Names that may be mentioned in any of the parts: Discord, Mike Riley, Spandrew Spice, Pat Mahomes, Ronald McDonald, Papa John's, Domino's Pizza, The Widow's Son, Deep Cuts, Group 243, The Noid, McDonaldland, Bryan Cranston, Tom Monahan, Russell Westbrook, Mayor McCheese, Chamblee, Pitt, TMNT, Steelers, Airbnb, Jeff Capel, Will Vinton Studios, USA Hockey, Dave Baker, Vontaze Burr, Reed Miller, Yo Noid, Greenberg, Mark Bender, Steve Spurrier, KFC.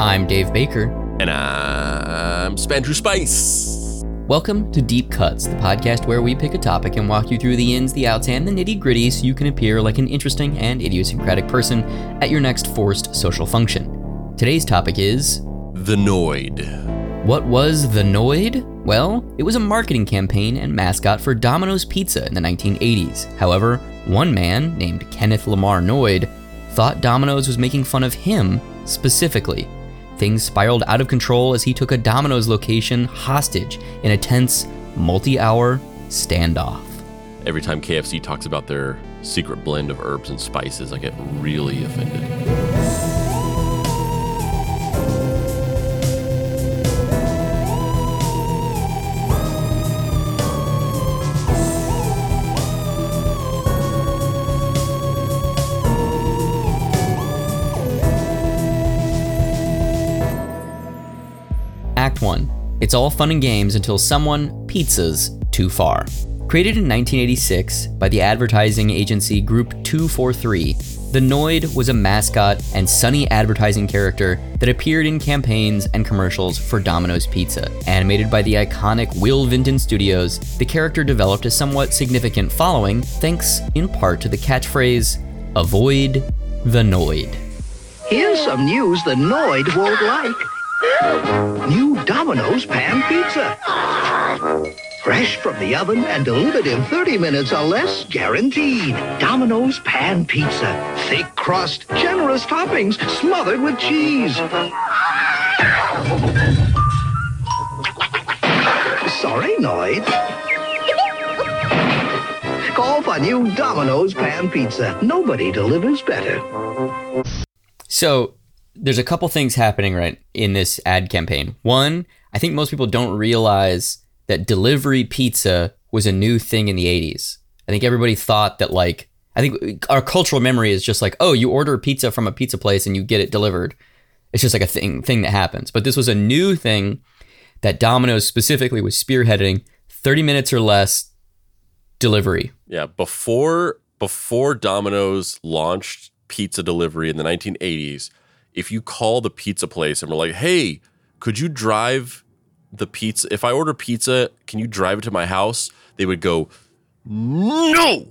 I'm Dave Baker. And I'm Spandrew Spice. Welcome to Deep Cuts, the podcast where we pick a topic and walk you through the ins, the outs, and the nitty-gritty so you can appear like an interesting and idiosyncratic person at your next forced social function. Today's topic is... The Noid. What was The Noid? Well, it was a marketing campaign and mascot for Domino's Pizza in the 1980s. However, one man, named Kenneth Lamar Noid, thought Domino's was making fun of him specifically. Things spiraled out of control as he took a Domino's location hostage in a tense, multi-hour standoff. Every time KFC talks about their secret blend of herbs and spices, I get really offended. Act 1. It's all fun and games until someone pizzas too far. Created in 1986 by the advertising agency Group 243, The Noid was a mascot and sunny advertising character that appeared in campaigns and commercials for Domino's Pizza. Animated by the iconic Will Vinton Studios, the character developed a somewhat significant following thanks in part to the catchphrase, "Avoid the Noid." Here's some news the Noid won't like. New Domino's Pan Pizza. Fresh from the oven and delivered in 30 minutes or less, guaranteed. Domino's Pan Pizza. Thick crust, generous toppings, smothered with cheese. Sorry, Noid. Call for new Domino's Pan Pizza. Nobody delivers better. So... there's a couple things happening right in this ad campaign. One, I think most people don't realize that delivery pizza was a new thing in the 80s. I think everybody thought that, like, I think our cultural memory is just like, oh, you order pizza from a pizza place and you get it delivered. It's just like a thing that happens. But this was a new thing that Domino's specifically was spearheading, 30 minutes or less delivery. Yeah, before Domino's launched pizza delivery in the 1980s, if you call the pizza place and we're like, hey, could you drive the pizza? If I order pizza, can you drive it to my house? They would go, no,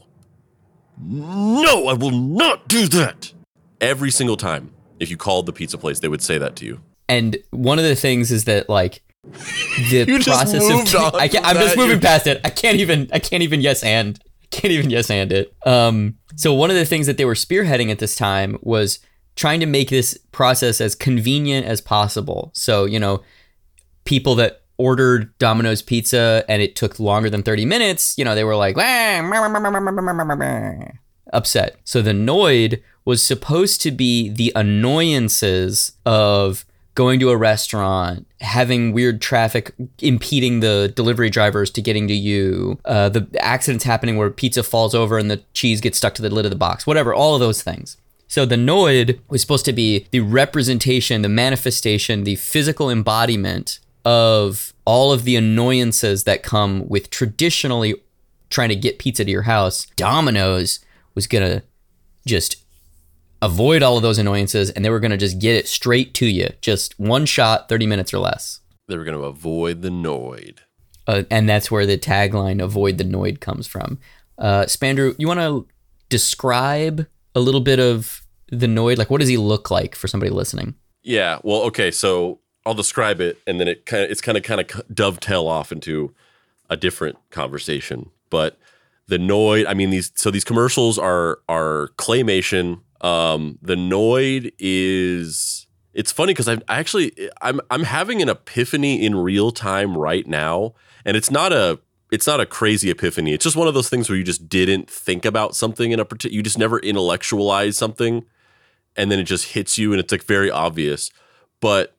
I will not do that. Every single time, if you called the pizza place, they would say that to you. And one of the things is that, like, the process of, I'm just moving past it. I can't even yes and it. So one of the things that they were spearheading at this time was trying to make this process as convenient as possible. So, you know, people that ordered Domino's Pizza and it took longer than 30 minutes, you know, they were like, upset. So the Noid was supposed to be the annoyances of going to a restaurant, having weird traffic impeding the delivery drivers to getting to you, the accidents happening where pizza falls over and the cheese gets stuck to the lid of the box, whatever, all of those things. So the Noid was supposed to be the representation, the manifestation, the physical embodiment of all of the annoyances that come with traditionally trying to get pizza to your house. Domino's was going to just avoid all of those annoyances, and they were going to just get it straight to you. Just one shot, 30 minutes or less. They were going to avoid the Noid. And that's where the tagline, Avoid the Noid, comes from. Spandrew, you want to describe a little bit of the Noid? Like, what does he look like for somebody listening? Yeah, well, okay, so I'll describe it, and then it's kind of dovetail off into a different conversation. But the Noid, I mean, these commercials are claymation. The Noid is, it's funny because I'm having an epiphany in real time right now, and it's not a crazy epiphany. It's just one of those things where you just didn't think about something in a particular, you just never intellectualize something, and then it just hits you, and it's like very obvious. But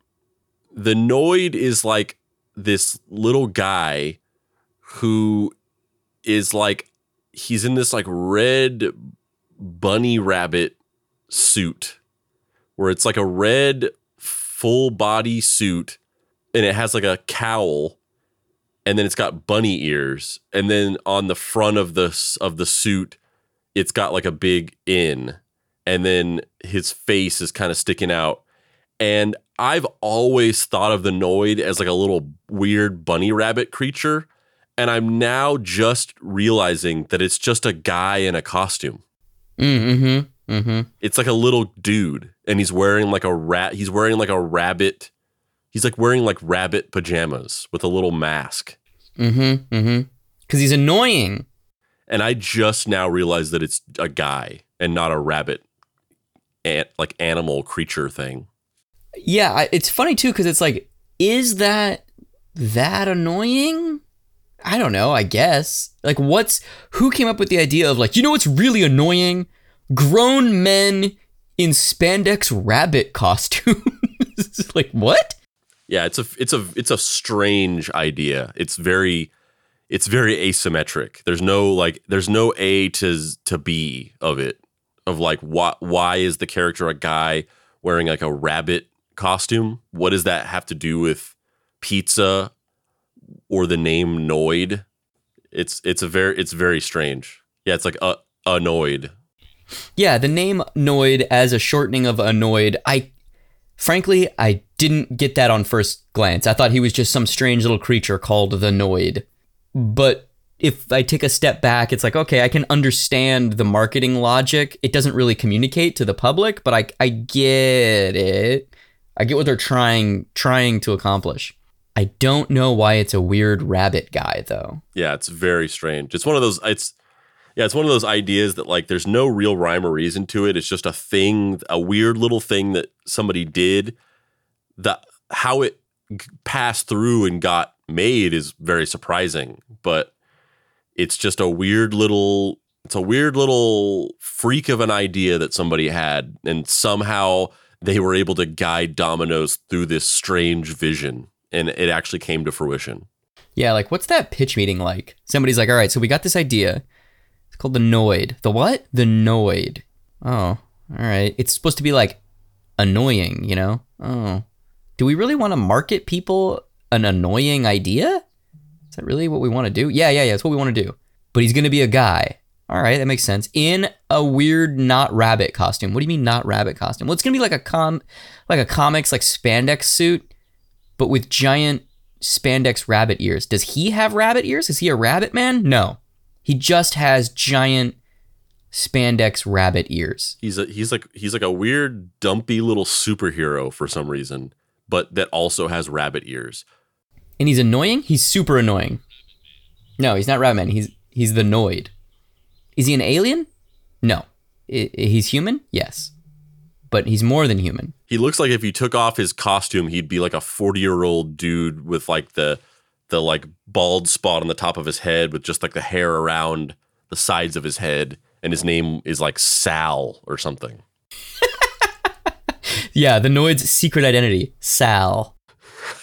the Noid is like this little guy who is like, he's in this like red bunny rabbit suit where it's like a red full body suit, and it has like a cowl. And then it's got bunny ears. And then on the front of the suit, it's got like a big N. And then his face is kind of sticking out. And I've always thought of the Noid as like a little weird bunny rabbit creature. And I'm now just realizing that it's just a guy in a costume. Mm-hmm. Mm-hmm. It's like a little dude, and he's wearing like a rat. He's wearing like a rabbit. He's like wearing like rabbit pajamas with a little mask. Mm-hmm. Mm-hmm. Because he's annoying. And I just now realized that it's a guy and not a rabbit, like animal creature thing. Yeah, it's funny too, because it's like, is that annoying? I don't know, I guess. Like, who came up with the idea of like, you know what's really annoying? Grown men in spandex rabbit costumes. Like, what? Yeah, it's a strange idea. It's very asymmetric. There's no A to B of it. Of like, why is the character a guy wearing like a rabbit costume? What does that have to do with pizza or the name Noid? It's very strange. Yeah, it's like a Noid. Yeah, the name Noid as a shortening of annoyed. I frankly didn't get that on first glance. I thought he was just some strange little creature called the Noid. But if I take a step back, it's like, okay, I can understand the marketing logic. It doesn't really communicate to the public, but I get it. I get what they're trying to accomplish. I don't know why it's a weird rabbit guy, though. Yeah, it's very strange. It's one of those ideas that like there's no real rhyme or reason to it. It's just a thing, a weird little thing that somebody did. How it passed through and got made is very surprising, but it's just a weird little freak of an idea that somebody had, and somehow they were able to guide Domino's through this strange vision, and it actually came to fruition. Yeah, like, what's that pitch meeting like? Somebody's like, all right, so we got this idea. It's called the Noid. The what? The Noid. Oh, all right. It's supposed to be like annoying, you know? Oh. Do we really want to market people an annoying idea? Is that really what we want to do? Yeah. It's what we want to do. But he's going to be a guy. All right. That makes sense. In a weird, not rabbit costume. What do you mean not rabbit costume? Well, it's going to be like a comics, like spandex suit, but with giant spandex rabbit ears. Does he have rabbit ears? Is he a rabbit man? No, he just has giant spandex rabbit ears. He's like a weird, dumpy little superhero for some reason, but that also has rabbit ears. And he's annoying? He's super annoying. No, he's not Rabbit Man. He's the Noid. Is he an alien? No. He's human? Yes. But he's more than human. He looks like if he took off his costume, he'd be like a 40-year-old dude with like the like bald spot on the top of his head with just like the hair around the sides of his head. And his name is like Sal or something. Yeah, the Noid's secret identity, Sal.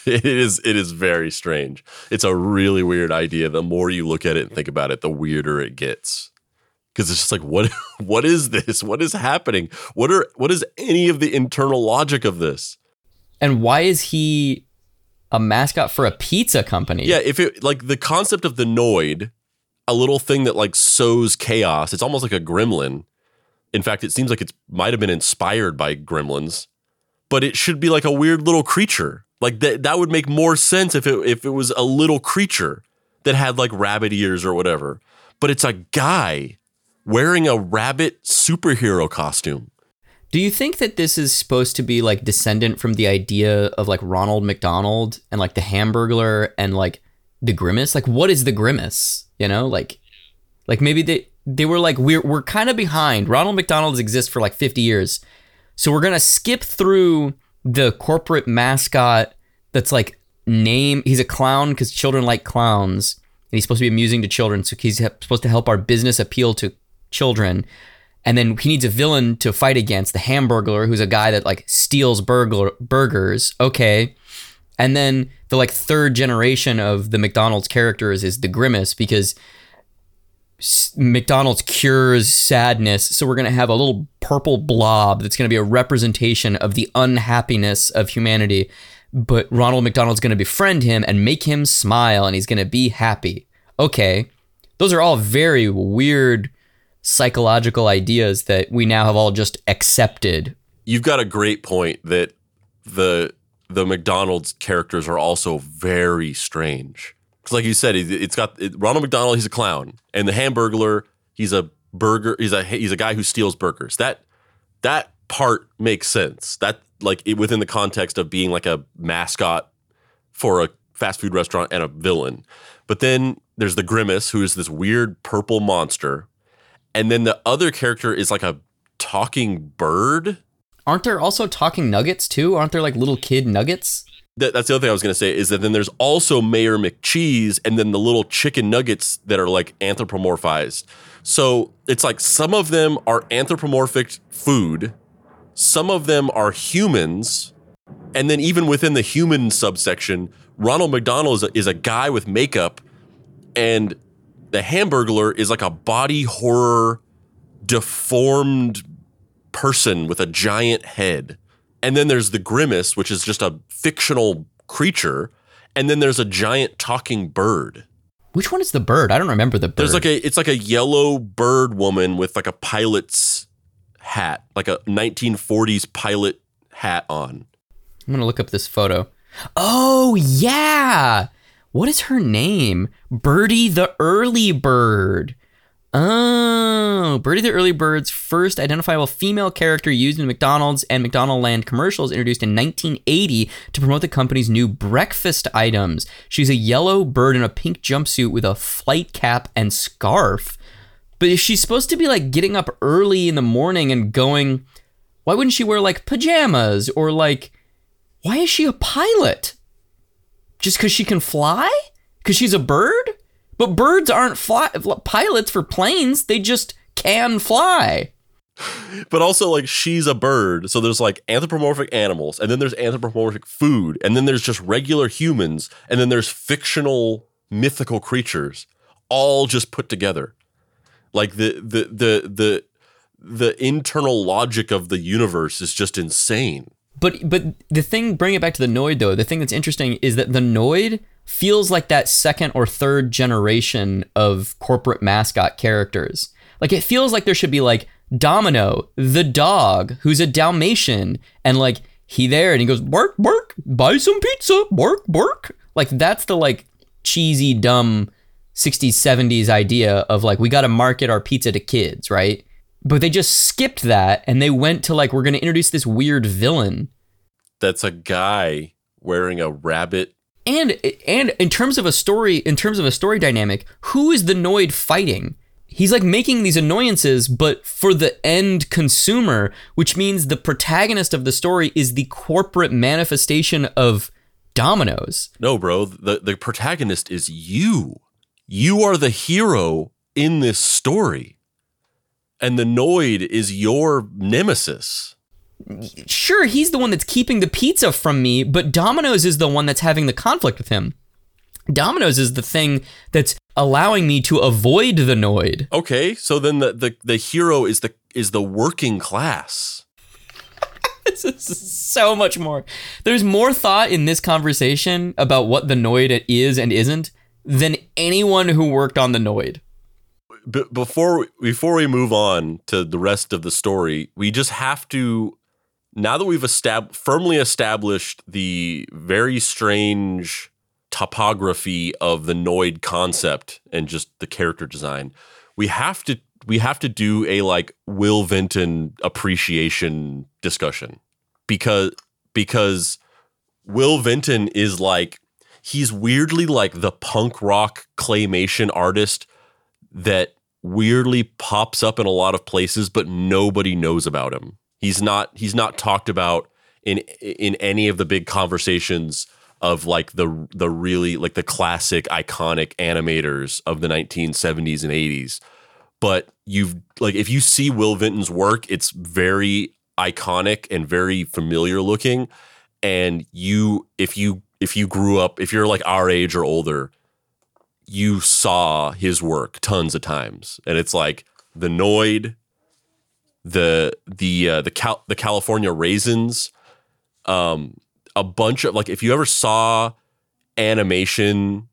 It is very strange. It's a really weird idea. The more you look at it and think about it, the weirder it gets. Because it's just like, what is this? What is happening? What is any of the internal logic of this? And why is he a mascot for a pizza company? Yeah, if it like the concept of the Noid, a little thing that like sows chaos. It's almost like a gremlin. In fact, it seems like it might have been inspired by gremlins, but it should be like a weird little creature. Like that would make more sense if it was a little creature that had like rabbit ears or whatever. But it's a guy wearing a rabbit superhero costume. Do you think that this is supposed to be like descendant from the idea of like Ronald McDonald and like the Hamburglar and like the Grimace? Like, what is the Grimace? You know, like maybe they were like, we're kind of behind. Ronald McDonald's exists for like 50 years. So we're going to skip through the corporate mascot that's like name. He's a clown because children like clowns, and he's supposed to be amusing to children. So he's supposed to help our business appeal to children. And then he needs a villain to fight against, the Hamburglar, who's a guy that like steals burgers. Okay. And then the like third generation of the McDonald's characters is the Grimace, because McDonald's cures sadness. So we're going to have a little purple blob that's going to be a representation of the unhappiness of humanity. But Ronald McDonald's going to befriend him and make him smile, and he's going to be happy. Okay. Those are all very weird psychological ideas that we now have all just accepted. You've got a great point that the the McDonald's characters are also very strange. Because like you said, it's got Ronald McDonald, he's a clown. And the Hamburglar, he's a burger. He's a guy who steals burgers. That part makes sense. That like it, within the context of being like a mascot for a fast food restaurant and a villain. But then there's the Grimace, who is this weird purple monster. And then the other character is like a talking bird. Aren't there also talking nuggets too? Aren't there like little kid nuggets? That's the other thing I was going to say is that then there's also Mayor McCheese and then the little chicken nuggets that are like anthropomorphized. So it's like some of them are anthropomorphic food. Some of them are humans. And then even within the human subsection, Ronald McDonald is a guy with makeup, and the Hamburglar is like a body horror deformed person with a giant head. And then there's the Grimace, which is just a fictional creature. And then there's a giant talking bird. Which one is the bird? I don't remember the bird. There's like it's like a yellow bird woman with like a pilot's hat, like a 1940s pilot hat on. I'm going to look up this photo. Oh, yeah. What is her name? Birdie the Early Bird. Oh, Birdie the Early Bird's first identifiable female character used in McDonald's and McDonaldland commercials introduced in 1980 to promote the company's new breakfast items. She's a yellow bird in a pink jumpsuit with a flight cap and scarf. But is she supposed to be like getting up early in the morning and going, why wouldn't she wear like pajamas or like, why is she a pilot? Just because she can fly? Because she's a bird? But birds aren't pilots for planes. They just can fly. But also, like, she's a bird. So there's, like, anthropomorphic animals. And then there's anthropomorphic food. And then there's just regular humans. And then there's fictional mythical creatures all just put together. Like, the internal logic of the universe is just insane. But the thing, bring it back to the Noid, though, the thing that's interesting is that the Noid feels like that second or third generation of corporate mascot characters. Like, it feels like there should be, like, Domino, the dog, who's a Dalmatian, and, like, he there, and he goes, bark, bark, buy some pizza, bark, bark. Like, that's the, like, cheesy, dumb 60s, 70s idea of, like, we got to market our pizza to kids, right? But they just skipped that, and they went to, like, we're going to introduce this weird villain. That's a guy wearing a rabbit. And in terms of a story dynamic, who is the Noid fighting? He's, like, making these annoyances, but for the end consumer, which means the protagonist of the story is the corporate manifestation of Domino's. No, bro. The protagonist is you. You are the hero in this story. And the Noid is your nemesis. Sure, he's the one that's keeping the pizza from me, but Domino's is the one that's having the conflict with him. Domino's is the thing that's allowing me to avoid the Noid. Okay, so then the hero is the working class. This is so much more. There's more thought in this conversation about what the Noid is and isn't than anyone who worked on the Noid. Before we move on to the rest of the story, we just have to, now that we've firmly established the very strange topography of the Noid concept and just the character design, we have to do a, like, Will Vinton appreciation discussion because Will Vinton is, like, he's weirdly like the punk rock claymation artist that weirdly pops up in a lot of places, but nobody knows about him. He's not talked about in any of the big conversations of, like, the really, like, the classic iconic animators of the 1970s and 80s. But you've, like, if you see Will Vinton's work, it's very iconic and very familiar looking. And if you grew up, if you're like our age or older, you saw his work tons of times, and it's like the Noid, the California Raisins, a bunch of, like, if you ever saw animation,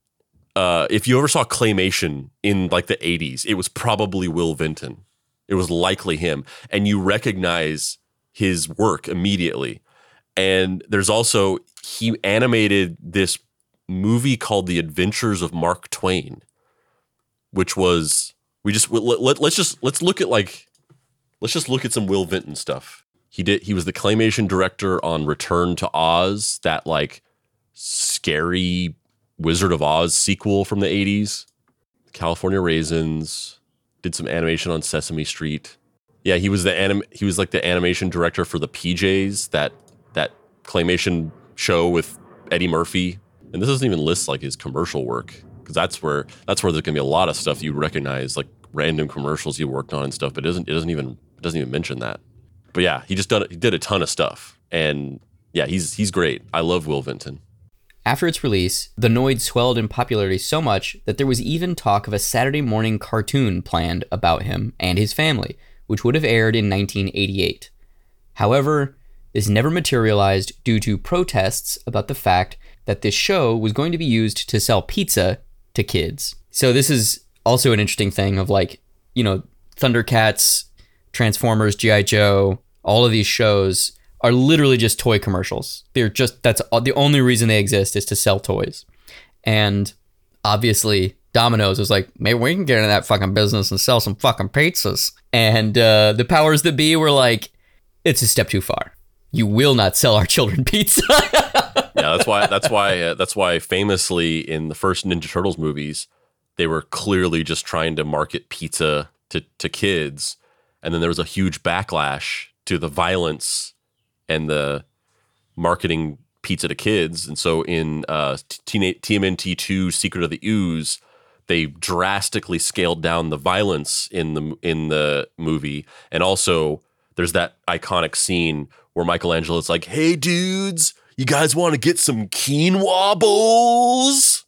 if you ever saw claymation in, like, the 80s, it was probably Will Vinton. It was likely him, and you recognize his work immediately. And there's also he animated this movie called The Adventures of Mark Twain, which was, let's look at some Will Vinton stuff. He was the claymation director on Return to Oz, that like scary Wizard of Oz sequel from the 80s. California Raisins, did some animation on Sesame Street. Yeah, he was like the animation director for the PJs, that claymation show with Eddie Murphy. And this doesn't even list like his commercial work, because that's where there's gonna be a lot of stuff you recognize, like random commercials you worked on and stuff. But it doesn't even mention that. But yeah, he did a ton of stuff, and yeah, he's great. I love Will Vinton. After its release, The Noid swelled in popularity so much that there was even talk of a Saturday morning cartoon planned about him and his family, which would have aired in 1988. However, this never materialized due to protests about the fact that this show was going to be used to sell pizza to kids. So this is also an interesting thing of like, you know, Thundercats, Transformers, G.I. Joe, all of these shows are literally just toy commercials. They're just, that's all, the only reason they exist is to sell toys. And obviously Domino's was like, maybe we can get into that fucking business and sell some fucking pizzas. And the powers that be were like, it's a step too far. You will not sell our children pizza. Yeah, that's why famously in the first Ninja Turtles movies, they were clearly just trying to market pizza to kids. And then there was a huge backlash to the violence and the marketing pizza to kids. And so in TMNT 2 Secret of the Ooze, they drastically scaled down the violence in the movie. And also there's that iconic scene where Michelangelo's like, hey dudes, you guys want to get some quinoa bowls?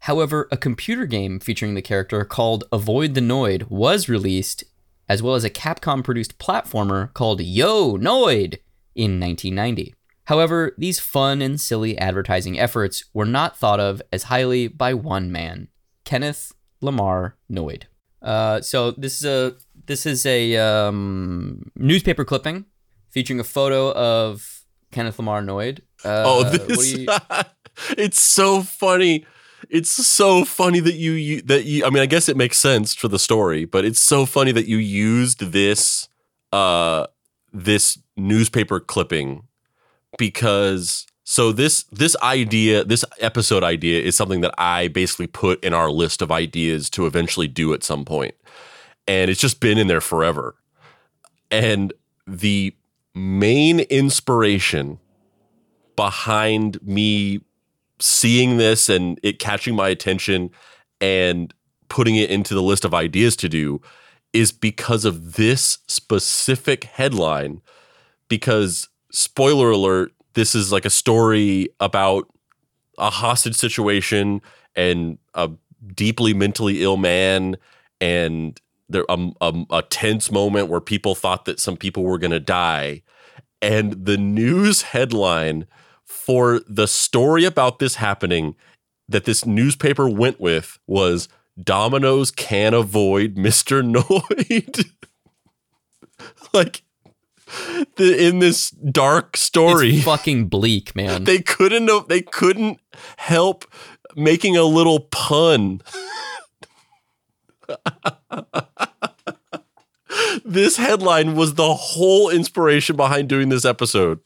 However, a computer game featuring the character called Avoid the Noid was released, as well as a Capcom-produced platformer called Yo Noid in 1990. However, these fun and silly advertising efforts were not thought of as highly by one man, Kenneth Lamar Noid. So this is a newspaper clipping featuring a photo of Kenneth Lamar Noid. It's so funny. It's so funny that you. I mean, I guess it makes sense for the story, but it's so funny that you used this newspaper clipping, because so this episode idea is something that I basically put in our list of ideas to eventually do at some point, and it's just been in there forever. And the main inspiration behind me seeing this and it catching my attention and putting it into the list of ideas to do is because of this specific headline, because spoiler alert, this is like a story about a hostage situation and a deeply mentally ill man. And there a tense moment where people thought that some people were going to die. And the news headline for the story about this happening that this newspaper went with was Domino's Can Avoid Mr. Noid. Like in this dark story, it's fucking bleak, man. They couldn't help making a little pun. This headline was the whole inspiration behind doing this episode,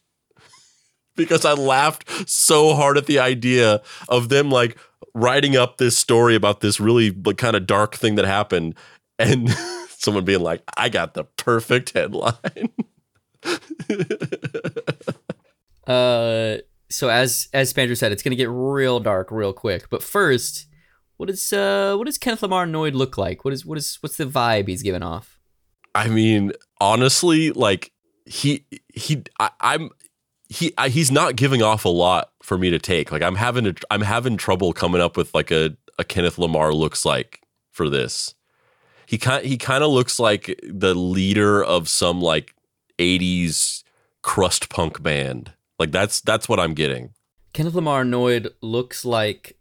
because I laughed so hard at the idea of them like writing up this story about this really like kind of dark thing that happened and someone being like, I got the perfect headline. So as Spandrew said, it's going to get real dark real quick. But first, what does Kenneth Lamar Noid look like? What's the vibe he's giving off? I mean, honestly, like he's not giving off a lot for me to take. Like I'm having trouble coming up with like a Kenneth Lamar looks like for this. He kind of looks like the leader of some like 80s crust punk band. Like that's what I'm getting. Kenneth Lamar Noid looks like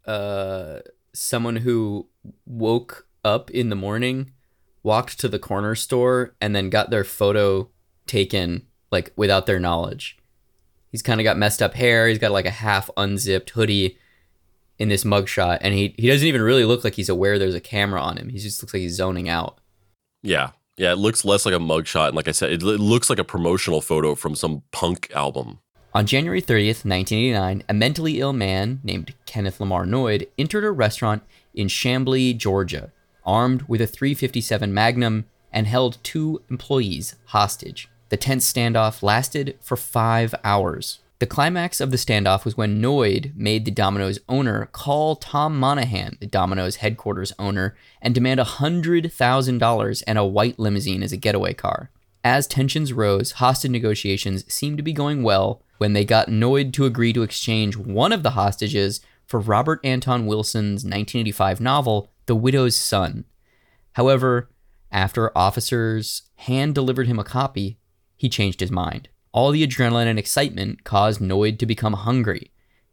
someone who woke up in the morning, walked to the corner store, and then got their photo taken like without their knowledge. He's kind of got messed up hair. He's got like a half unzipped hoodie in this mugshot. And he doesn't even really look like he's aware there's a camera on him. He just looks like he's zoning out. Yeah. Yeah, it looks less like a mugshot. And like I said, it looks like a promotional photo from some punk album. On January 30th, 1989, a mentally ill man named Kenneth Lamar Noid entered a restaurant in Chamblee, Georgia, armed with a .357 Magnum and held two employees hostage. The tense standoff lasted for 5 hours. The climax of the standoff was when Noid made the Domino's owner call Tom Monahan, the Domino's headquarters owner, and demand $100,000 and a white limousine as a getaway car. As tensions rose, hostage negotiations seemed to be going well when they got Noid to agree to exchange one of the hostages for Robert Anton Wilson's 1985 novel, The Widow's Son. However, after officers hand-delivered him a copy, he changed his mind. All the adrenaline and excitement caused Noid to become hungry.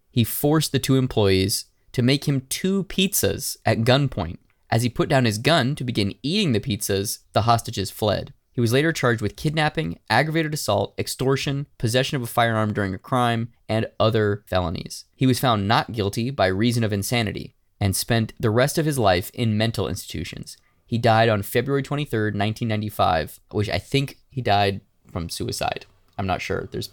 He forced the two employees to make him two pizzas at gunpoint. As he put down his gun to begin eating the pizzas, the hostages fled. He was later charged with kidnapping, aggravated assault, extortion, possession of a firearm during a crime, and other felonies. He was found not guilty by reason of insanity and spent the rest of his life in mental institutions. He died on February 23rd, 1995, which I think he died from suicide. I'm not sure. There's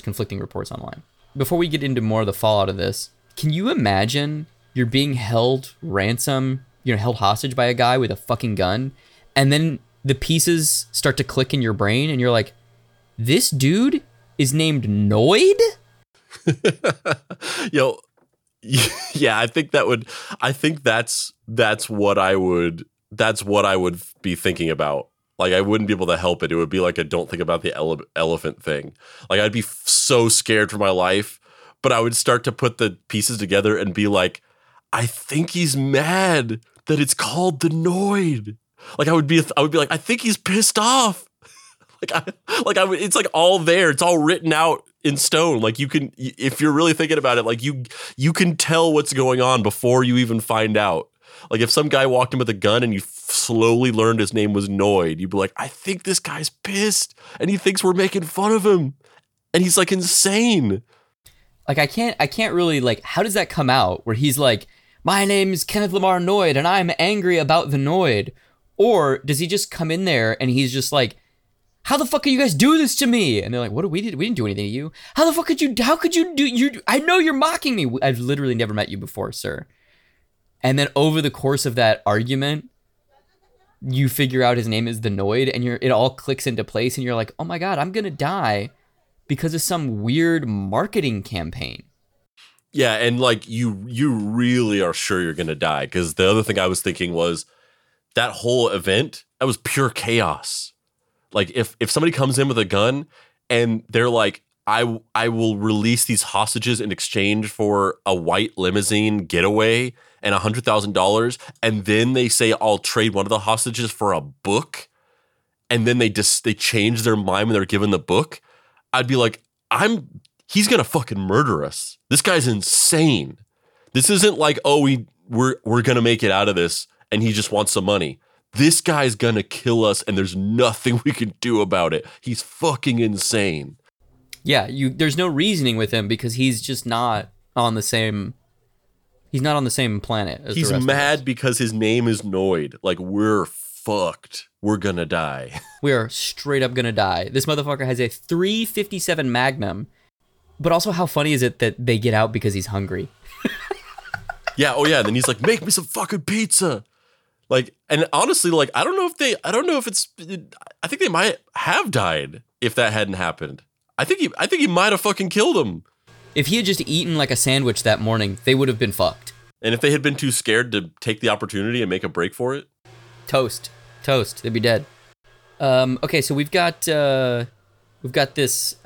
conflicting reports online. Before we get into more of the fallout of this, can you imagine you're being held ransom, held hostage by a guy with a fucking gun, and then the pieces start to click in your brain and you're like, this dude is named Noid? Yeah, I think that's what I would be thinking about. Like, I wouldn't be able to help it. It would be like a don't think about the elephant thing. Like, I'd be so scared for my life, but I would start to put the pieces together and be like, I think he's mad that it's called the Noid. Like, I would be like, I think he's pissed off. like I would, it's like all there. It's all written out in stone. Like, you can, if you're really thinking about it, like you can tell what's going on before you even find out. Like, if some guy walked in with a gun and you slowly learned his name was Noid, you'd be like, I think this guy's pissed and he thinks we're making fun of him and he's like insane. Like, I can't really, like, how does that come out where he's like, my name is Kenneth Lamar Noid and I'm angry about the Noid? Or does he just come in there and he's just like, how the fuck can you guys do this to me? And they're like, what did we do? We didn't do anything to you. How could you, I know you're mocking me. I've literally never met you before, sir. And then over the course of that argument, you figure out his name is the Noid, and it all clicks into place, and you're like, oh my God, I'm going to die because of some weird marketing campaign. Yeah, and like you really are sure you're going to die, because the other thing I was thinking was that whole event, that was pure chaos. Like, if somebody comes in with a gun and they're like, I will release these hostages in exchange for a white limousine getaway and $100,000, and then they say, I'll trade one of the hostages for a book, and then they change their mind when they're given the book, I'd be like, he's gonna fucking murder us. This guy's insane. This isn't like, oh, we're gonna make it out of this, and he just wants some money. This guy's gonna kill us, and there's nothing we can do about it. He's fucking insane. Yeah, there's no reasoning with him because he's just not on the same. He's not on the same planet as the rest of us. He's mad because his name is Noid. Like, we're fucked. We're gonna die. We are straight up gonna die. This motherfucker has a .357 Magnum. But also, how funny is it that they get out because he's hungry? Yeah. Oh yeah. Then he's like, make me some fucking pizza. Like, and honestly, like, I don't know if it's. I think they might have died if that hadn't happened. I think he might have fucking killed him. If he had just eaten like a sandwich that morning, they would have been fucked. And if they had been too scared to take the opportunity and make a break for it? Toast. They'd be dead. Okay, so we've got this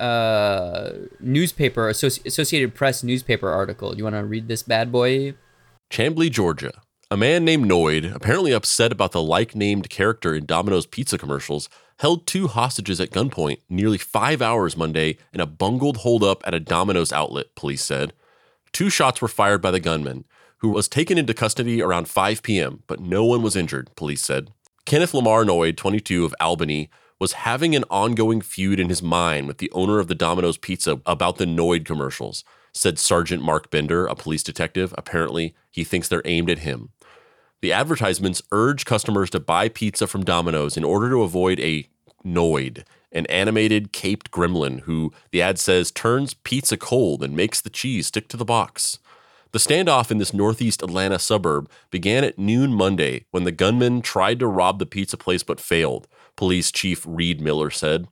newspaper, Associated Press newspaper article. Do you want to read this bad boy? Chamblee, Georgia. A man named Noid, apparently upset about the like-named character in Domino's Pizza commercials, held two hostages at gunpoint nearly 5 hours Monday in a bungled holdup at a Domino's outlet, police said. Two shots were fired by the gunman, who was taken into custody around 5 p.m., but no one was injured, police said. Kenneth Lamar Noid, 22, of Albany, was having an ongoing feud in his mind with the owner of the Domino's Pizza about the Noid commercials, said Sergeant Mark Bender, a police detective. Apparently, he thinks they're aimed at him. The advertisements urge customers to buy pizza from Domino's in order to avoid a Noid, an animated caped gremlin who, the ad says, turns pizza cold and makes the cheese stick to the box. The standoff in this northeast Atlanta suburb began at noon Monday when the gunman tried to rob the pizza place but failed, Police Chief Reed Miller said.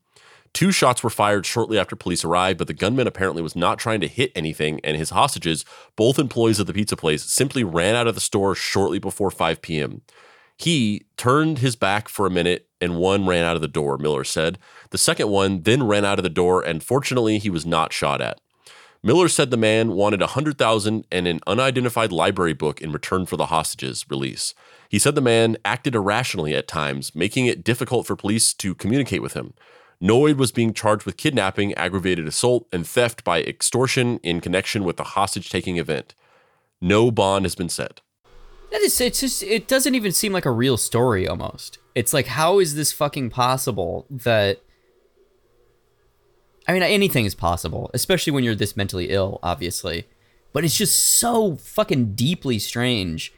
2 shots were fired shortly after police arrived, but the gunman apparently was not trying to hit anything, and his hostages, both employees of the pizza place, simply ran out of the store shortly before 5 p.m. He turned his back for a minute, and one ran out of the door, Miller said. The second one then ran out of the door, and fortunately, he was not shot at. Miller said the man wanted $100,000 and an unidentified library book in return for the hostages' release. He said the man acted irrationally at times, making it difficult for police to communicate with him. Noid was being charged with kidnapping, aggravated assault, and theft by extortion in connection with the hostage-taking event. No bond has been set. That is, it's just, it doesn't even seem like a real story almost. It's like, how is this fucking possible that... I mean, anything is possible, especially when you're this mentally ill, obviously. But it's just so fucking deeply strange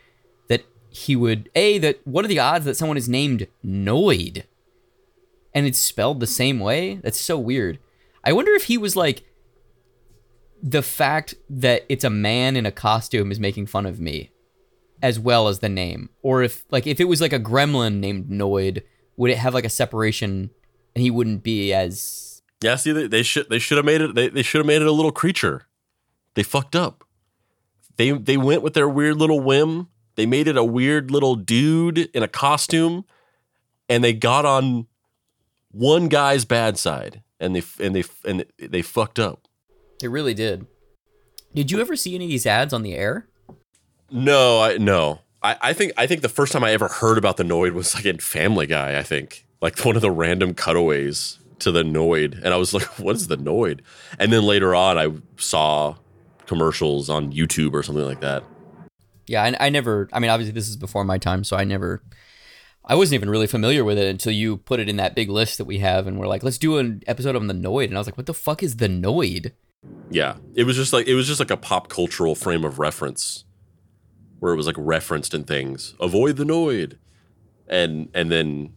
that he would... that what are the odds that someone is named Noid? And it's spelled the same way? That's so weird. I wonder if he was like... The fact that it's a man in a costume is making fun of me, as well as the name. Or if it was like a gremlin named Noid, would it have like a separation and he wouldn't be as... Yeah, see, they should have made it they should have made it a little creature. They fucked up. They went with their weird little whim. They made it a weird little dude in a costume, and they got on one guy's bad side, and they fucked up. They really did. Did you ever see any of these ads on the air? No. I think the first time I ever heard about the Noid was like in Family Guy, I think. Like one of the random cutaways to the Noid. And I was like, what is the Noid? And then later on, I saw commercials on YouTube or something like that. Yeah, and I mean, obviously this is before my time, so I wasn't even really familiar with it until you put it in that big list that we have. And we're like, let's do an episode on the Noid. And I was like, what the fuck is the Noid? Yeah, it was just like a pop cultural frame of reference, where it was like referenced in things. Avoid the Noid. And then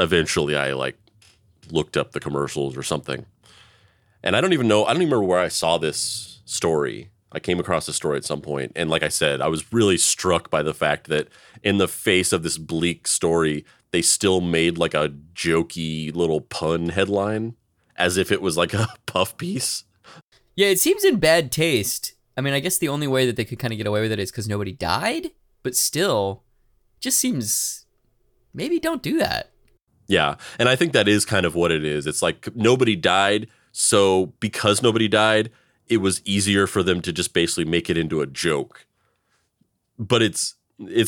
eventually I like looked up the commercials or something. And I don't even remember where I saw this story. I came across the story at some point. And like I said, I was really struck by the fact that in the face of this bleak story, they still made like a jokey little pun headline as if it was like a puff piece. Yeah, it seems in bad taste. I mean, I guess the only way that they could kind of get away with it is because nobody died, but still, just seems, maybe don't do that. Yeah, and I think that is kind of what it is. It's like nobody died, so because nobody died, it was easier for them to just basically make it into a joke. But it's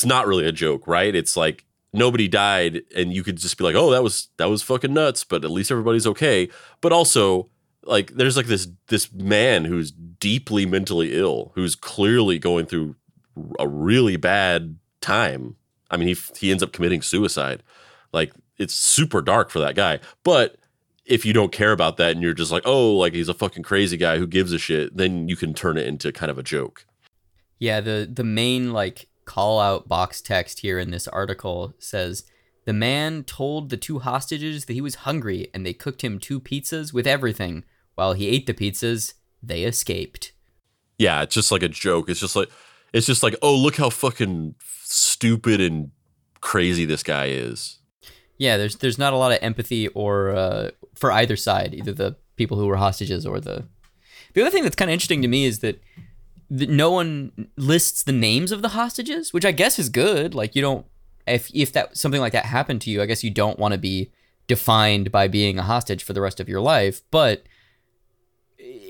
not really a joke, right? It's like nobody died, and you could just be like, oh, that was fucking nuts, but at least everybody's okay. But also... like there's like this man who's deeply mentally ill, who's clearly going through a really bad time. I mean, he ends up committing suicide. Like it's super dark for that guy. But if you don't care about that and you're just like, oh, like he's a fucking crazy guy, who gives a shit, then you can turn it into kind of a joke. Yeah, the main like call out box text here in this article says, the man told the 2 hostages that he was hungry and they cooked him 2 pizzas with everything. While he ate the pizzas, they escaped. Yeah, it's just like a joke. It's just like, oh, look how fucking stupid and crazy this guy is. Yeah, there's not a lot of empathy or for either side, either the people who were hostages or the... The other thing that's kind of interesting to me is that no one lists the names of the hostages, which I guess is good. Like, you don't... If that something like that happened to you, I guess you don't want to be defined by being a hostage for the rest of your life, but...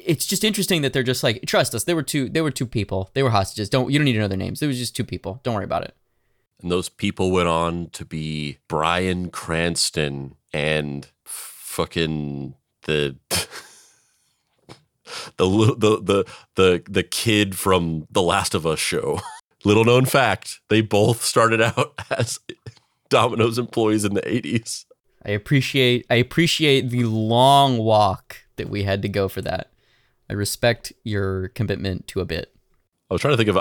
It's just interesting that they're just like, trust us. There were two people. They were hostages. You don't need to know their names. There was just 2 people. Don't worry about it. And those people went on to be Bryan Cranston and fucking the kid from The Last of Us show. Little known fact: they both started out as Domino's employees in the 80s. I appreciate the long walk that we had to go for that. I respect your commitment to a bit. I was trying to think of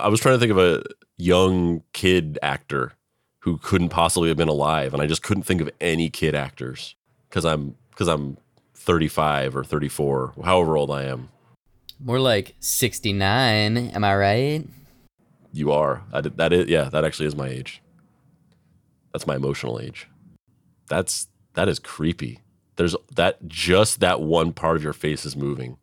a young kid actor who couldn't possibly have been alive, and I just couldn't think of any kid actors because I'm 35 or 34, however old I am. More like 69, am I right? You are. That actually is my age. That's my emotional age. That is creepy. There's that one part of your face is moving.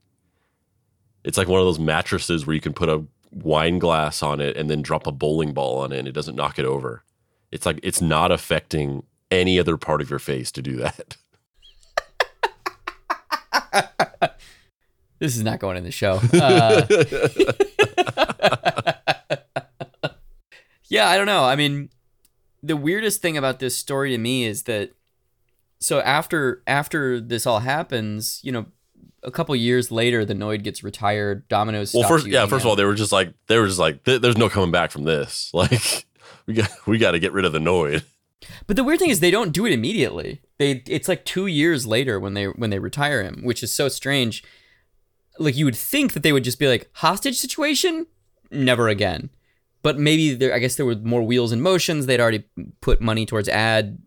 It's like one of those mattresses where you can put a wine glass on it and then drop a bowling ball on it and it doesn't knock it over. It's like it's not affecting any other part of your face to do that. This is not going in the show. Yeah, I don't know. I mean, the weirdest thing about this story to me is that, so after this all happens, you know, a couple years later, the Noid gets retired. Domino's. Well, first of all, they were just like, there's no coming back from this. Like, we got to get rid of the Noid. But the weird thing is they don't do it immediately. It's like 2 years later when they retire him, which is so strange. Like, you would think that they would just be like, hostage situation, never again. But maybe I guess there were more wheels in motions. They'd already put money towards ad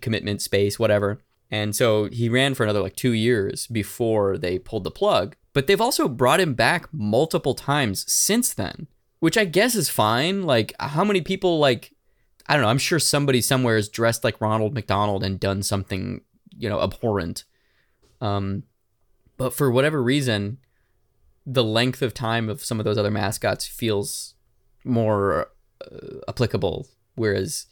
commitment space, whatever. And so he ran for another like 2 years before they pulled the plug. But they've also brought him back multiple times since then, which I guess is fine. Like, how many people, like, I don't know. I'm sure somebody somewhere is dressed like Ronald McDonald and done something, you know, abhorrent. But for whatever reason, the length of time of some of those other mascots feels more applicable, whereas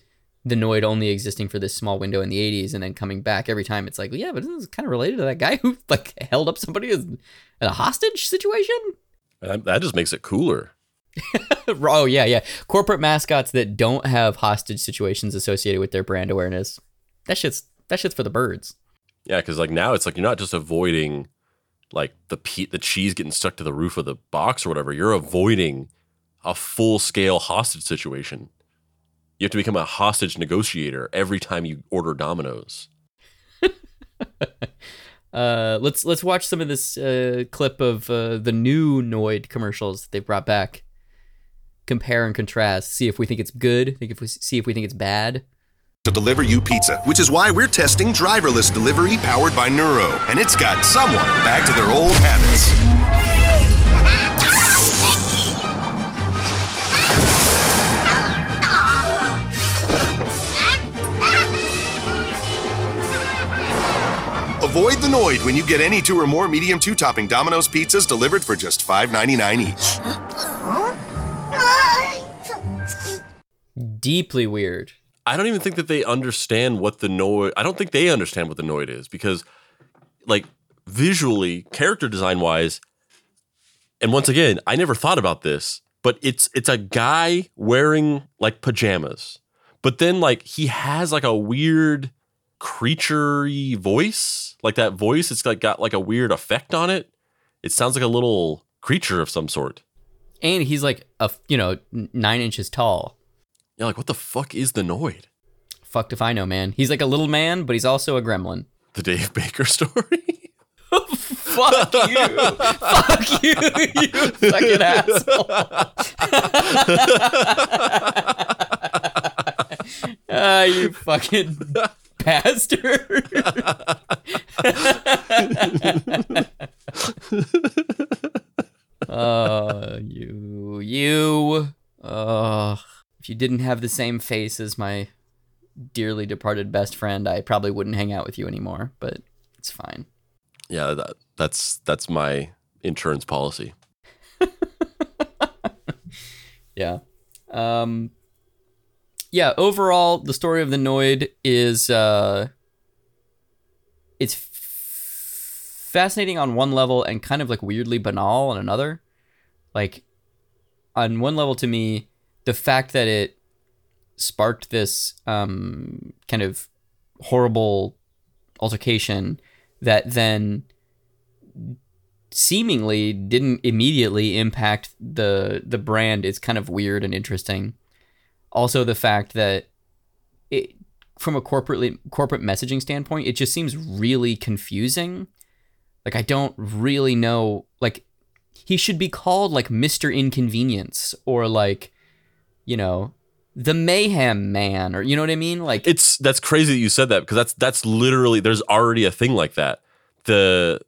the Noid only existing for this small window in the 80s and then coming back every time, it's like, yeah, but this is kind of related to that guy who, like, held up somebody in a hostage situation. That just makes it cooler. Oh, yeah. Corporate mascots that don't have hostage situations associated with their brand awareness. That shit's for the birds. Yeah, because, like, now it's like you're not just avoiding, like, the cheese getting stuck to the roof of the box or whatever. You're avoiding a full-scale hostage situation. You have to become a hostage negotiator every time you order Domino's. Let's watch some of this clip of the new Noid commercials that they brought back. Compare and contrast. See if we think it's good. See if we think it's bad. To deliver you pizza, which is why we're testing driverless delivery powered by Neuro, and it's got someone back to their old habits. Avoid the Noid when you get any two or more medium two-topping Domino's pizzas delivered for just $5.99 each. Deeply weird. I don't even think that they understand what the Noid... I don't think they understand what the Noid is because, like, visually, character design-wise, and once again, I never thought about this, but it's a guy wearing, like, pajamas. But then, like, he has, like, a weird... creaturey voice, like that voice, it's like got like a weird effect on it. It sounds like a little creature of some sort. And he's like 9 inches tall. Yeah, like what the fuck is the Noid? Fucked if I know, man. He's like a little man, but he's also a gremlin. The Dave Baker story. Fuck you! Fuck you! You fucking asshole! Ah, you fucking. Pastor. If you didn't have the same face as my dearly departed best friend, I probably wouldn't hang out with you anymore, but it's fine. Yeah, that's my insurance policy. Yeah. Yeah, overall, the story of the Noid is it's fascinating on one level and kind of like weirdly banal on another. Like, on one level to me, the fact that it sparked this kind of horrible altercation that then seemingly didn't immediately impact the brand is kind of weird and interesting. Also, the fact that it from a corporate messaging standpoint, it just seems really confusing. Like, I don't really know, like, he should be called, like, Mr. Inconvenience or, like, you know, the Mayhem Man, or, you know what I mean? Like, that's crazy that you said that, because that's literally, there's already a thing like that. The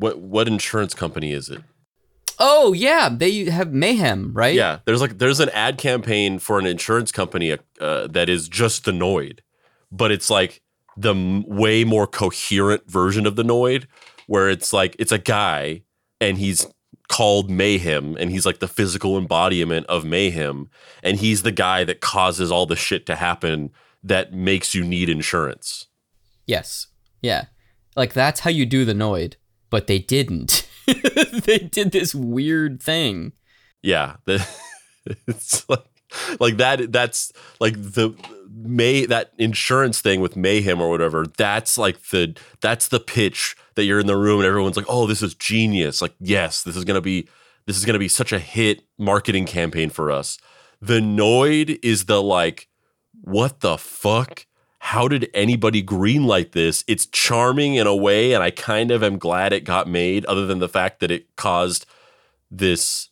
what insurance company is it? Oh yeah, they have Mayhem, right? Yeah, there's an ad campaign for an insurance company that is just the Noid, but it's like the way more coherent version of the Noid, where it's like it's a guy and he's called Mayhem, and he's like the physical embodiment of Mayhem, and he's the guy that causes all the shit to happen that makes you need insurance. Yes. Yeah. Like, that's how you do the Noid, but they didn't. They did this weird thing. Yeah, it's like that. That's like that insurance thing with Mayhem or whatever. That's like that's the pitch that you're in the room and everyone's like, oh, this is genius. Like, yes, this is gonna be such a hit marketing campaign for us. The Noid is the like, what the fuck? How did anybody greenlight this? It's charming in a way, and I kind of am glad it got made, other than the fact that it caused this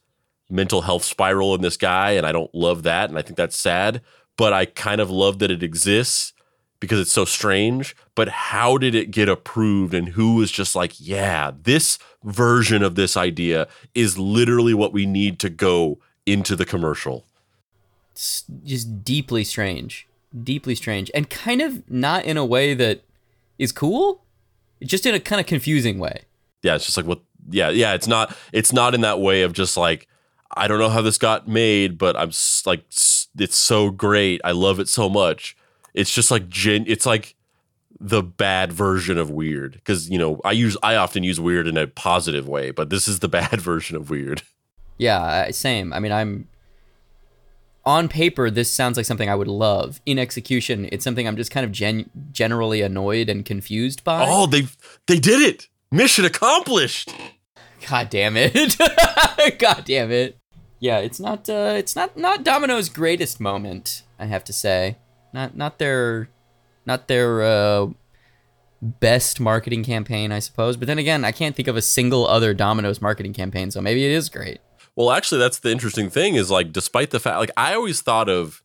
mental health spiral in this guy, and I don't love that, and I think that's sad. But I kind of love that it exists because it's so strange. But how did it get approved, and who was just like, yeah, this version of this idea is literally what we need to go into the commercial? It's just deeply strange. Deeply strange, and kind of not in a way that is cool, just in a kind of confusing way. Yeah, it's just like, what? Yeah, it's not in that way of just like, I don't know how this got made, but I'm like, it's so great, I love it so much. It's just like it's like the bad version of weird, because, you know, I often use weird in a positive way, but this is the bad version of weird. Yeah, same. I mean, on paper, this sounds like something I would love. In execution, it's something I'm just kind of generally annoyed and confused by. Oh, they did it! Mission accomplished! God damn it. God damn it. Yeah, it's not Domino's greatest moment, I have to say. Not their best marketing campaign, I suppose. But then again, I can't think of a single other Domino's marketing campaign, so maybe it is great. Well, actually, that's the interesting thing is, like, despite the fact, like, I always thought of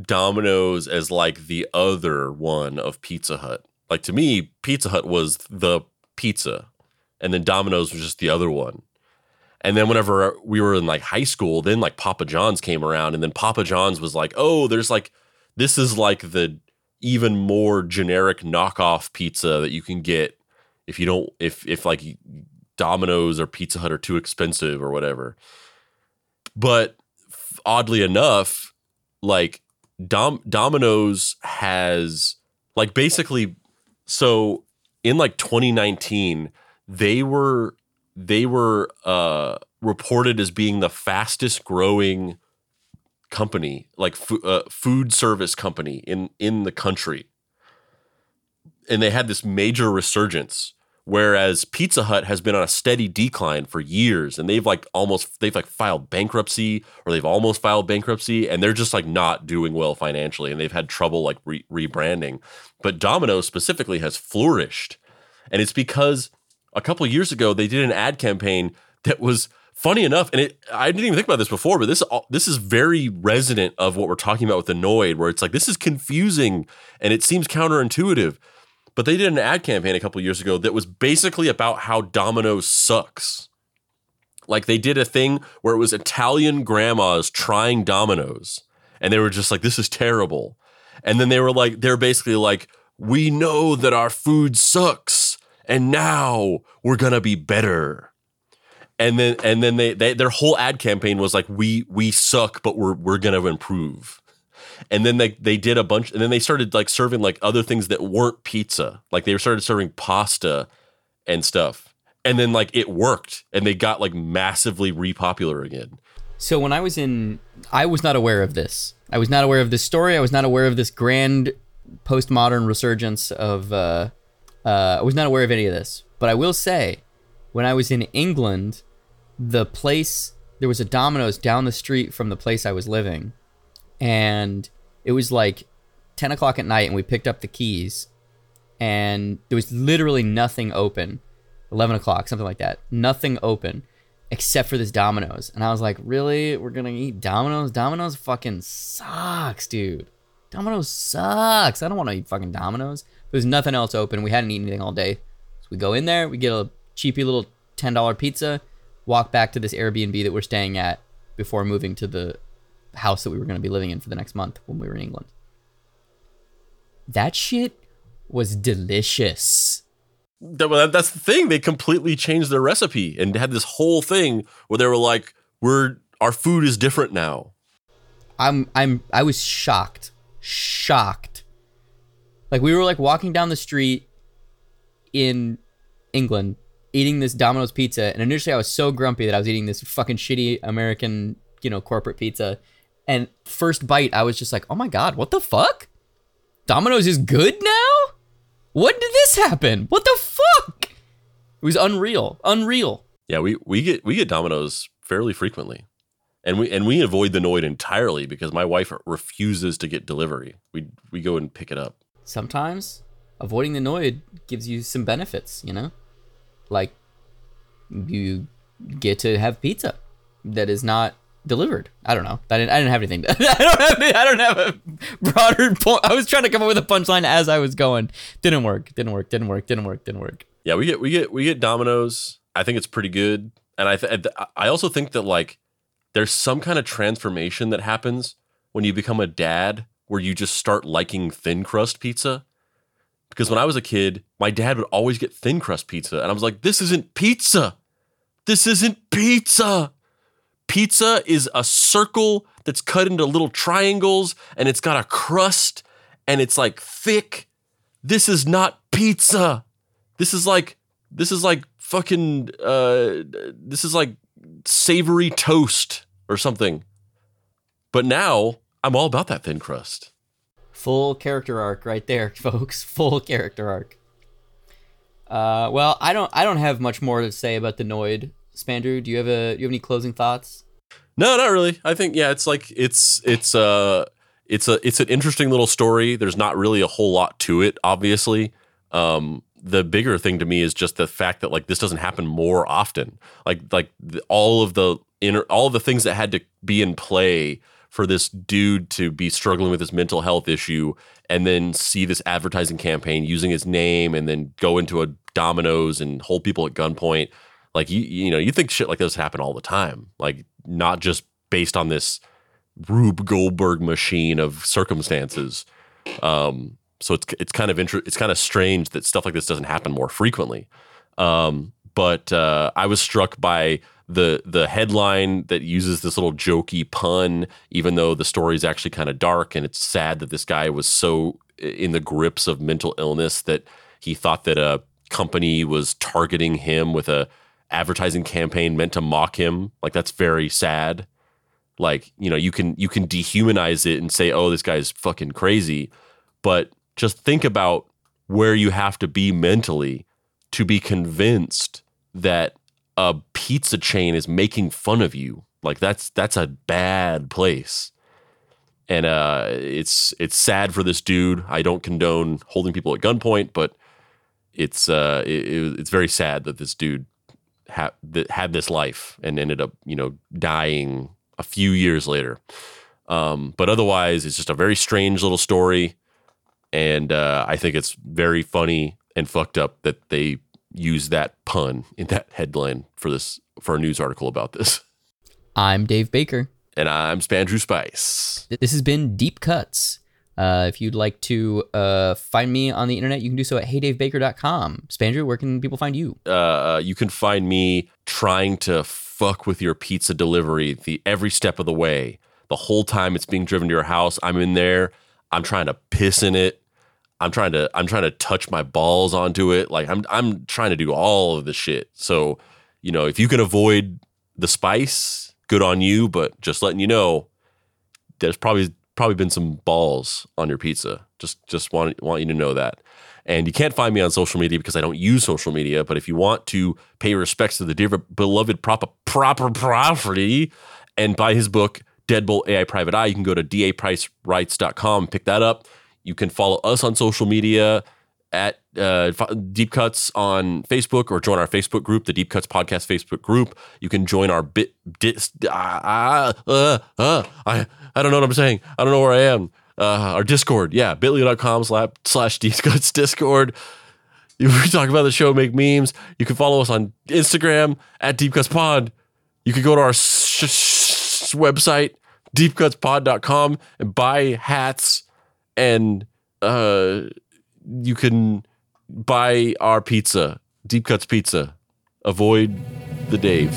Domino's as like the other one of Pizza Hut. Like, to me, Pizza Hut was the pizza, and then Domino's was just the other one. And then whenever we were in like high school, then like Papa John's came around, and then Papa John's was like, oh, there's like, this is like the even more generic knockoff pizza that you can get if you don't, if like Domino's or Pizza Hut are too expensive or whatever. But oddly enough, like Domino's has like basically, so in like 2019, they were reported as being the fastest growing company, like food service company in the country. And they had this major resurgence, whereas Pizza Hut has been on a steady decline for years, and they've almost filed bankruptcy, and they're just like not doing well financially, and they've had trouble like rebranding. But Domino's specifically has flourished, and it's because a couple of years ago they did an ad campaign that was funny enough, and I didn't even think about this before, but this is very resonant of what we're talking about with the Noid, where it's like this is confusing and it seems counterintuitive. But they did an ad campaign a couple of years ago that was basically about how Domino's sucks. Like, they did a thing where it was Italian grandmas trying Domino's, and they were just like, this is terrible. And then they're basically like, we know that our food sucks, and now we're going to be better. And then their whole ad campaign was like, we suck, but we're going to improve. And then they did a bunch, and then they started like serving like other things that weren't pizza. Like, they started serving pasta and stuff. And then like it worked, and they got like massively repopular again. So when I was not aware of this. I was not aware of this story. I was not aware of this grand postmodern resurgence of, I was not aware of any of this. But I will say, when I was in England, there was a Domino's down the street from the place I was living. And it was like 10 o'clock at night and we picked up the keys and there was literally nothing open. 11 o'clock, something like that. Nothing open except for this Domino's. And I was like, really? We're going to eat Domino's? Domino's fucking sucks, dude. Domino's sucks. I don't want to eat fucking Domino's. There's nothing else open. We hadn't eaten anything all day. So we go in there. We get a cheapy little $10 pizza. Walk back to this Airbnb that we're staying at before moving to the house that we were going to be living in for the next month when we were in England. That shit was delicious. That's the thing. They completely changed their recipe and had this whole thing where they were like, our food is different now. I was shocked. Shocked. Like, we were like walking down the street in England eating this Domino's pizza, and initially I was so grumpy that I was eating this fucking shitty American, corporate pizza, and first bite I was just like, oh my god, what the fuck? Domino's is good now? When did this happen? What the fuck? It was unreal. Yeah, we get Domino's fairly frequently. And we avoid the Noid entirely because my wife refuses to get delivery. We go and pick it up. Sometimes avoiding the Noid gives you some benefits, Like, you get to have pizza that is not delivered. I don't know. I didn't have anything. I don't have a broader point. I was trying to come up with a punchline as I was going. Didn't work. Yeah, we get Domino's. I think it's pretty good, and I also think that there's some kind of transformation that happens when you become a dad, where you just start liking thin crust pizza. Because when I was a kid, my dad would always get thin crust pizza. And I was like, this isn't pizza. Pizza is a circle that's cut into little triangles and it's got a crust and it's thick. This is not pizza. This is like fucking, this is like savory toast or something. But now I'm all about that thin crust. Full character arc right there, folks. Full character arc. Well, I don't have much more to say about the Noid. Spandrew, do you have any closing thoughts? No, not really. I think it's an interesting little story. There's not really a whole lot to it, obviously. The bigger thing to me is just the fact that this doesn't happen more often. All of the things that had to be in play for this dude to be struggling with his mental health issue and then see this advertising campaign using his name and then go into a Domino's and hold people at gunpoint. You think shit like this happen all the time. Not just based on this Rube Goldberg machine of circumstances. So it's kind of strange that stuff like this doesn't happen more frequently. But I was struck by the headline that uses this little jokey pun, even though the story is actually kind of dark, and it's sad that this guy was so in the grips of mental illness that he thought that a company was targeting him with a advertising campaign meant to mock him. That's very sad. You can dehumanize it and say, oh, this guy's fucking crazy. But just think about where you have to be mentally to be convinced that a pizza chain is making fun of you. That's a bad place. And it's sad for this dude. I don't condone holding people at gunpoint, but it's very sad that this dude had this life and ended up, dying a few years later. But otherwise, it's just a very strange little story. And I think it's very funny and fucked up that they use that pun in that headline for a news article about this. I'm Dave Baker. And I'm Spandrew Spice. This has been Deep Cuts. If you'd like to find me on the internet, you can do so at heydavebaker.com. Spandrew, where can people find you? You can find me trying to fuck with your pizza delivery every step of the way. The whole time it's being driven to your house, I'm in there. I'm trying to piss in it. I'm trying to touch my balls onto it. I'm trying to do all of the shit. So, if you can avoid the spice, good on you. But just letting you know, there's probably been some balls on your pizza. Just want you to know that. And you can't find me on social media because I don't use social media. But if you want to pay respects to the dear beloved proper property and buy his book, Deadbolt AI Private Eye, you can go to dapricerights.com and pick that up. You can follow us on social media at Deep Cuts on Facebook, or join our Facebook group, the Deep Cuts Podcast Facebook group. You can join our I don't know what I'm saying. I don't know where I am. Our Discord. Yeah, bit.ly.com/Deep Cuts Discord. We talk about the show, make memes. You can follow us on Instagram at Deep Cuts Pod. You can go to our website, deepcutspod.com, and buy hats, and you can buy our pizza, Deep Cuts Pizza. Avoid the Dave.